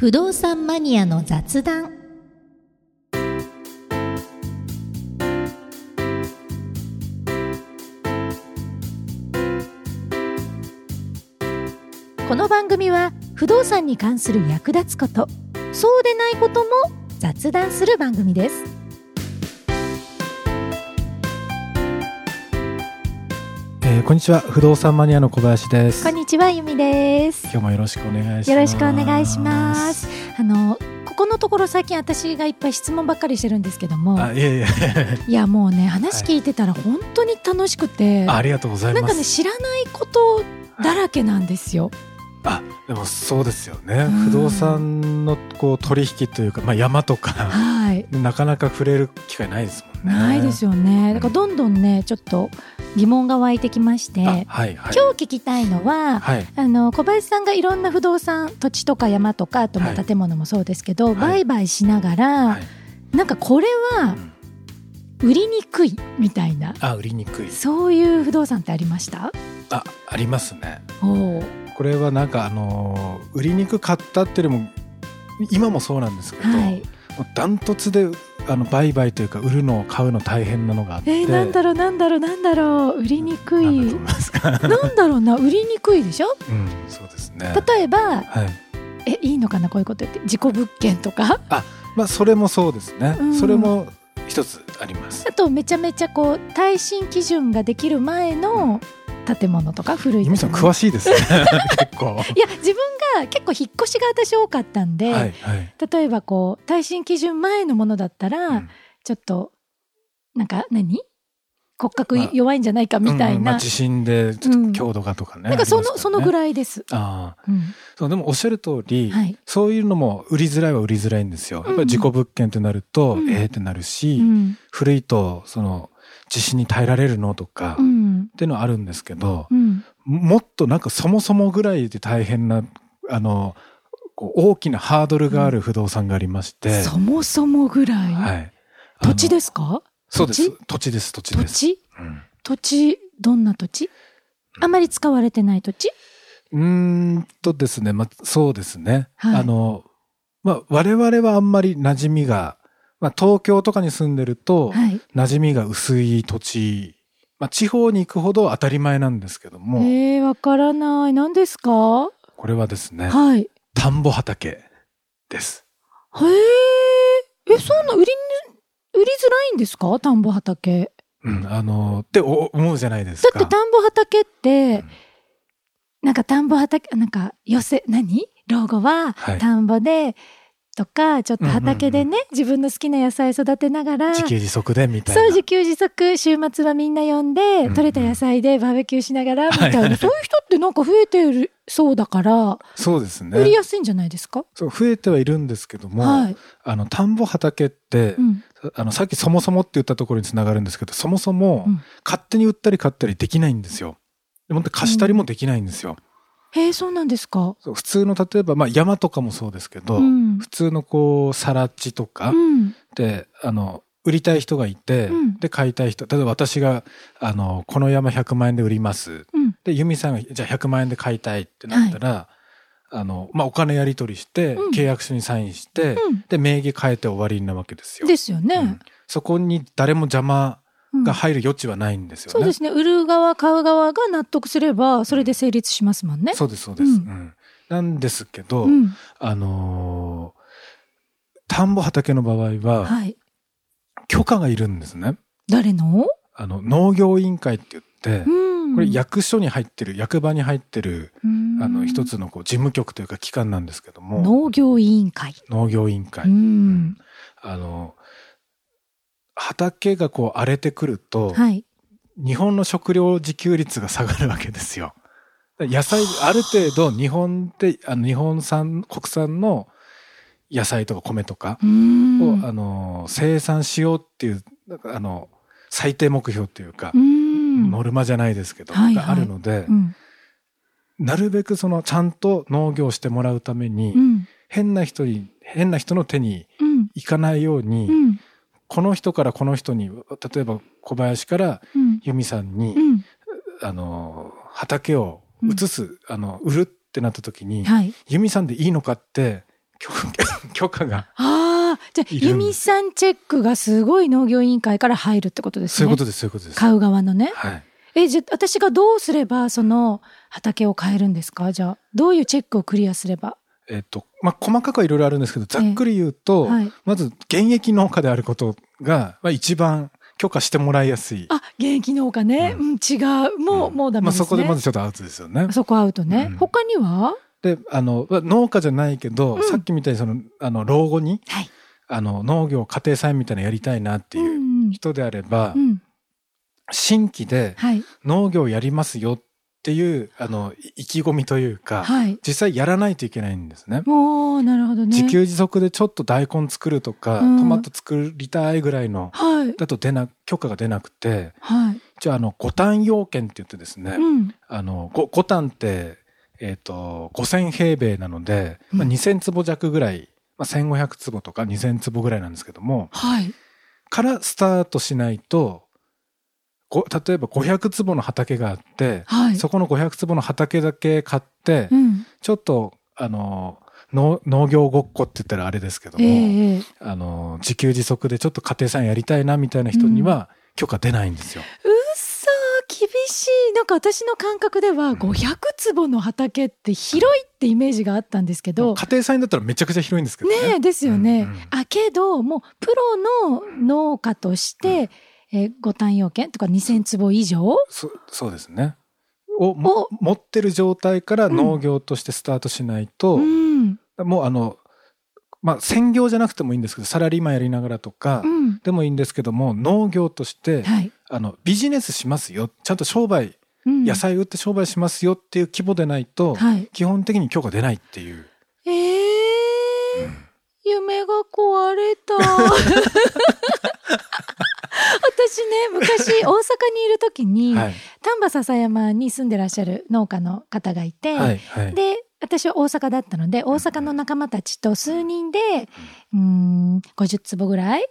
不動産マニアの雑談。この番組は不動産に関する役立つこと、そうでないことも雑談する番組です。こんにちは、不動産マニアの小林です。こんにちは、由美です。今日もよろしくお願いします。よろしくお願いします。ここのところ最近私がいっぱい質問ばっかりしてるんですけども、いやもうね、話聞いてたら本当に楽しくて、ありがとうございます。なんかね、知らないことだらけなんですよ。あ、でもそうですよね、うん、不動産のこう取引というか、山とか、はい、なかなか触れる機会ないですもんね。ないですよね。だからどんどんね、ちょっと疑問が湧いてきまして、はいはい、今日聞きたいのは、はい、小林さんがいろんな不動産、土地とか山とか、あとも建物もそうですけど、はい、売買しながら、はい、なんかこれは売りにくいみたいな、売りにくい、そういう不動産ってありました？ありますね。お、これはなんか売りにくかったっていうよりも、今もそうなんですけど、はい、ダントツで売買というか、売るのを買うの大変なのがあって、なんだろう売りにくい、なんだろうな売りにくいでしょ、うん、そうですね。例えば、はい、いいのかな、こういうこと言って、事故物件とか、それもそうですね、うん、それも一つあります。あと、めちゃめちゃこう耐震基準ができる前の、うん、建物とか古い。由美さん詳しいですね結構。いや、自分が結構引っ越しが私多かったんで、はいはい、例えばこう耐震基準前のものだったら、うん、ちょっとなんか骨格弱いんじゃないかみたいな、地震でちょっと強度がとかね、なんかそのぐらいです。そう、でもおっしゃる通り、はい、そういうのも売りづらいは売りづらいんですよ。やっぱり事故物件ってなると、ってなるし、古いとその地震に耐えられるのとか、っていうのはあるんですけど、もっとなんかそもそもぐらいで大変な、こう大きなハードルがある不動産がありまして、そもそもぐらい、はい、土地ですか？そうです、土地です。土地、どんな土地？あまり使われてない土地？ですね、そうですね、はい、我々はあんまり馴染みが、東京とかに住んでると、はい、馴染みが薄い土地、地方に行くほど当たり前なんですけども。わからない。何ですか？これはですね、はい、田んぼ畑です。そんな売りづらいんですか？田んぼ畑。って思うじゃないですか。だって田んぼ畑って、なんか田んぼ畑、なんか老後は田んぼで、はい、とかちょっと畑でね、自分の好きな野菜育てながら、自給自足でみたいな。そう、自給自足、週末はみんな呼んで、採れた野菜でバーベキューしながらみたいな、そういう人ってなんか増えてるそうだから。そうですね、売りやすいんじゃないですか？そう、増えてはいるんですけども、はい、田んぼ畑って、さっきそもそもって言ったところにつながるんですけど、そもそも勝手に売ったり買ったりできないんですよ。でも貸したりもできないんですよ。そうなんですか？普通の、例えば、山とかもそうですけど、普通のこう更地とかで、売りたい人がいて、で買いたい人、例えば私がこの山100万円で売ります、で由美さんがじゃあ100万円で買いたいってなったら、お金やり取りして、契約書にサインして、で名義変えて終わりなわけですよ。ですよね、そこに誰も邪魔が入る余地はないんですよね。そうですね、売る側買う側が納得すればそれで成立しますもんね。そうです、そうです、なんですけど、田んぼ畑の場合は、はい、許可がいるんですね。誰の？農業委員会って言って、これ役場に入ってる一つのこう事務局というか機関なんですけども、農業委員会、畑がこう荒れてくると、はい、日本の食料自給率が下がるわけですよ。野菜、ある程度日本産、国産の野菜とか米とかを生産しようっていう、なんか最低目標っていうか、ノルマじゃないですけど、があるので、なるべくそのちゃんと農業してもらうために、変な人の手にいかないように、この人からこの人に、例えば小林から由美さんに、畑を移す、売るってなった時に、由美さんでいいのかって許可がじゃあ由美さんチェックがすごい農業委員会から入るってことですね。そういうことです買う側のね、はい、じゃあ私がどうすればその畑を買えるんですか。じゃあどういうチェックをクリアすれば。細かくはいろいろあるんですけど、ざっくり言うと、はい、まず現役農家であることが一番許可してもらいやすい。現役農家ね、うん、違うもうダメですね。そこでまずちょっとアウトですよね。そこアウトね、うん、他にはで農家じゃないけど、うん、さっきみたいに老後に、はい、農業家庭菜園みたいなのやりたいなっていう人であれば、うんうん、新規で農業やりますよっていう、はい、意気込みというか、はい、実際やらないといけないんですね。おー、なるほどね。自給自足でちょっと大根作るとか、うん、トマト作りたいぐらいの、はい、だと許可が出なくて、はい、じゃあ五反要件って言ってですね、うん、五反って5000平米なので、2000坪弱ぐらい、1500坪とか2000坪ぐらいなんですけども、はい、からスタートしないと、例えば500坪の畑があって、はい、そこの500坪の畑だけ買って、うん、ちょっと農業ごっこって言ったらあれですけども、自給自足でちょっと家庭菜園やりたいなみたいな人には許可出ないんですよ。うん、厳しい。なんか私の感覚では500坪の畑って広いってイメージがあったんですけど、うん、家庭菜園だったらめちゃくちゃ広いんですけどね。ですよね、うんうん、けどもうプロの農家として、うん、ご単要件とか2000坪以上 そうですねを持ってる状態から農業としてスタートしないと、うん、もう専業じゃなくてもいいんですけど、サラリーマンやりながらとかでもいいんですけども、うん、農業として、はい、ビジネスしますよ、ちゃんと商売、うん、野菜売って商売しますよっていう規模でないと、はい、基本的に許可出ないっていう。うん、夢が壊れた。私ね、昔大阪にいる時に、はい、丹波篠山に住んでらっしゃる農家の方がいて、はいはい、で私は大阪だったので、大阪の仲間たちと数人で、50坪ぐらい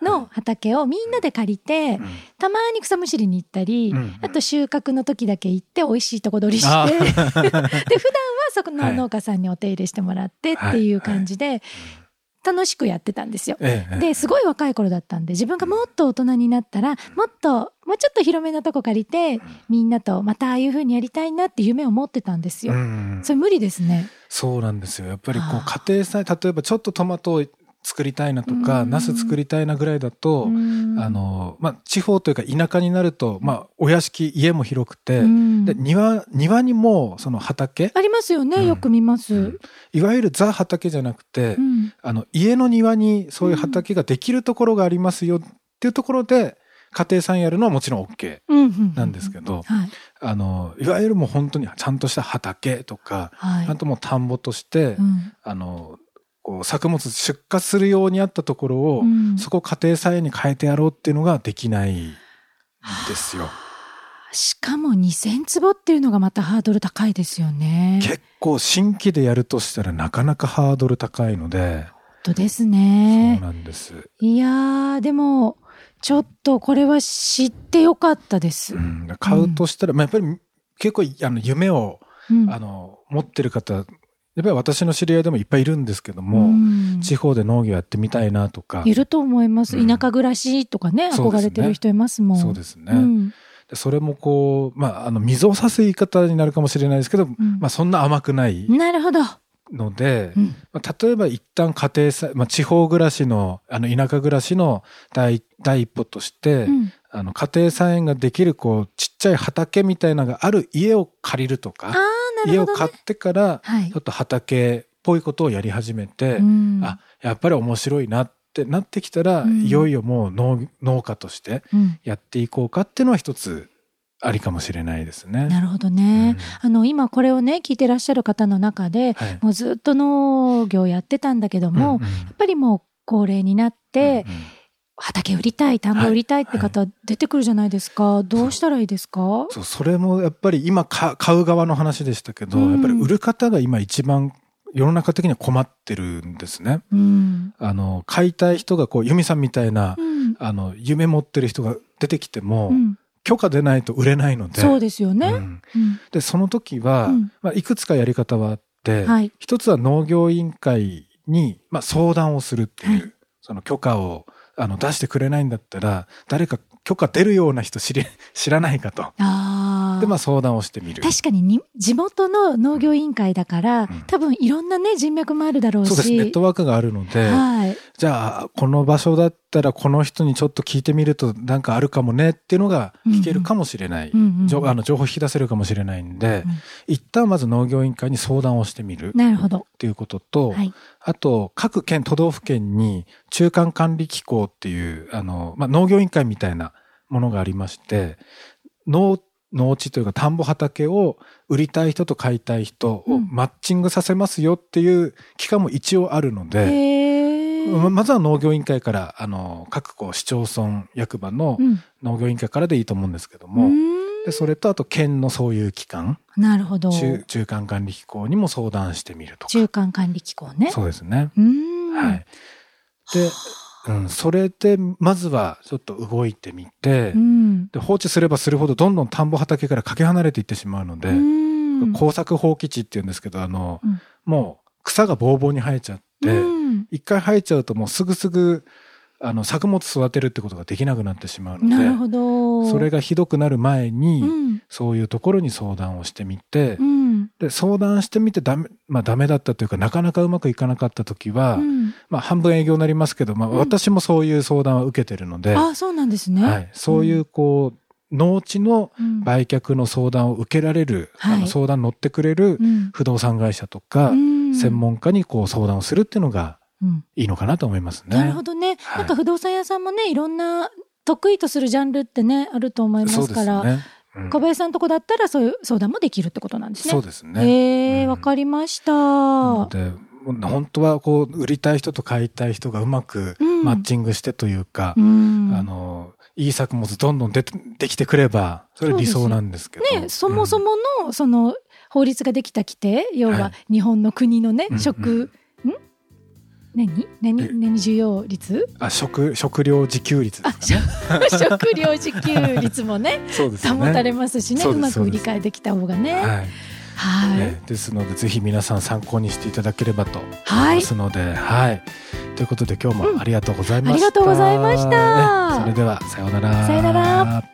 の畑をみんなで借りて、たまに草むしりに行ったり、あと収穫の時だけ行って美味しいとこ取りして、で、普段はそこの農家さんにお手入れしてもらってっていう感じで、楽しくやってたんですよ。で、すごい若い頃だったんで、自分がもっと大人になったら、もうちょっと広めなとこ借りて、みんなとまたああいう風にやりたいなって夢を持ってたんですよ。それ無理ですね。そうなんですよ。やっぱり家庭菜、例えばちょっとトマトを作りたいなとか、ナス作りたいなぐらいだと、地方というか田舎になると、お屋敷、家も広くて、で庭にもその畑ありますよね、よく見ます、いわゆるザ畑じゃなくて、家の庭にそういう畑ができるところがありますよっていうところで、家庭菜園やるのはもちろん OK なんですけど、いわゆるもう本当にちゃんとした畑とか、はい、あともう田んぼとして、こう作物出荷するようにあったところを、そこを家庭菜園に変えてやろうっていうのができないんですよ。しかも2000坪っていうのがまたハードル高いですよね。結構新規でやるとしたらなかなかハードル高いので。本当ですね。そうなんです。いやー、でもちょっとこれは知ってよかったです。買うとしたら、やっぱり結構夢を、持ってる方、やっぱり私の知り合いでもいっぱいいるんですけども、地方で農業やってみたいなとか。いると思います。田舎暮らしとかね、憧れてる人いますもん。そうですね。それもこう、水を差す言い方になるかもしれないですけど、そんな甘くない。なるほど。ので、例えば一旦家庭菜、地方暮らしの、田舎暮らしの第一歩として、家庭菜園ができるちっちゃい畑みたいなのがある家を借りるとか、ね、家を買ってから、ちょっと畑っぽいことをやり始めて、やっぱり面白いなってなってきたら、いよいよもう農家としてやっていこうかっていうのは一つ、ありかもしれないですね。なるほどね。今これをね、聞いてらっしゃる方の中で、はい、もうずっと農業やってたんだけども、やっぱりもう高齢になって、畑売りたい、田んぼ売りたいって方出てくるじゃないですか。どうしたらいいですか？それもやっぱり今買う側の話でしたけど、やっぱり売る方が今一番世の中的には困ってるんですね。買いたい人が由美さんみたいな、夢持ってる人が出てきても、許可出ないと売れないので。そうですよね。で、その時は、いくつかやり方はあって、一つは農業委員会に、まあ、相談をするっていう、はい、その許可を出してくれないんだったら誰か許可出るような人知らないかと。あ、で、まあ、相談をしてみる。確かに地元の農業委員会だから、うん、多分いろんな、ね、人脈もあるだろうし、そうです、ネットワークがあるので、はい、じゃあこの場所だったらこの人にちょっと聞いてみるとなんかあるかもねっていうのが聞けるかもしれない、うんうん、情報を引き出せるかもしれないんで、うんうん、一旦まず農業委員会に相談をしてみるっていうことと、はい、あと各県都道府県に中間管理機構っていうまあ、農業委員会みたいなものがありまして、農地というか田んぼ畑を売りたい人と買いたい人をマッチングさせますよっていう機関も一応あるので、まずは農業委員会から各市町村役場の農業委員会からでいいと思うんですけども、うん、でそれとあと県のそういう機関、なるほど、中間管理機構にも相談してみるとか。中間管理機構ね、そうですね、うん、はい、でうん、それでまずはちょっと動いてみて、うん、で放置すればするほどどんどん田んぼ畑からかけ離れていってしまうので、うん、耕作放棄地っていうんですけどうん、もう草がぼうぼうに生えちゃって、うん、一回生えちゃうともうすぐ作物育てるってことができなくなってしまうので、なるほど、それがひどくなる前に、うん、そういうところに相談をしてみて、うん、で相談してみてまあ、ダメだったというかなかなかうまくいかなかった時は、うん、まあ、半分営業になりますけど、まあ、私もそういう相談は受けてるので、うん、あ、そうなんですね、はい、そういうこう、うん、農地の売却の相談を受けられる、うん、相談に乗ってくれる不動産会社とか、うん、専門家にこう相談をするっていうのがいいのかなと思いますね。なるほどね、はい、なんか不動産屋さんもね、いろんな得意とするジャンルってねあると思いますから、そうですね、うん、小林さんのとこだったらそういう相談もできるってことなんですね。そうですね、わかりました。なので本当はこう売りたい人と買いたい人がうまくマッチングしてというか、うんうん、いい作物どんどんできてくればそれ理想なんですけど ね、うん、そもそものその法律ができた規定、要は日本の国のね、はい、何需要率、食料自給率ですかね。食料自給率も ね、 そうですね、保たれますしね、うまく理解できた方がね、はいはい、ですのでぜひ皆さん参考にしていただければと思いますので、はい、ということで今日もありがとうございました、うん、ありがとうございました、ね、それではさようなら。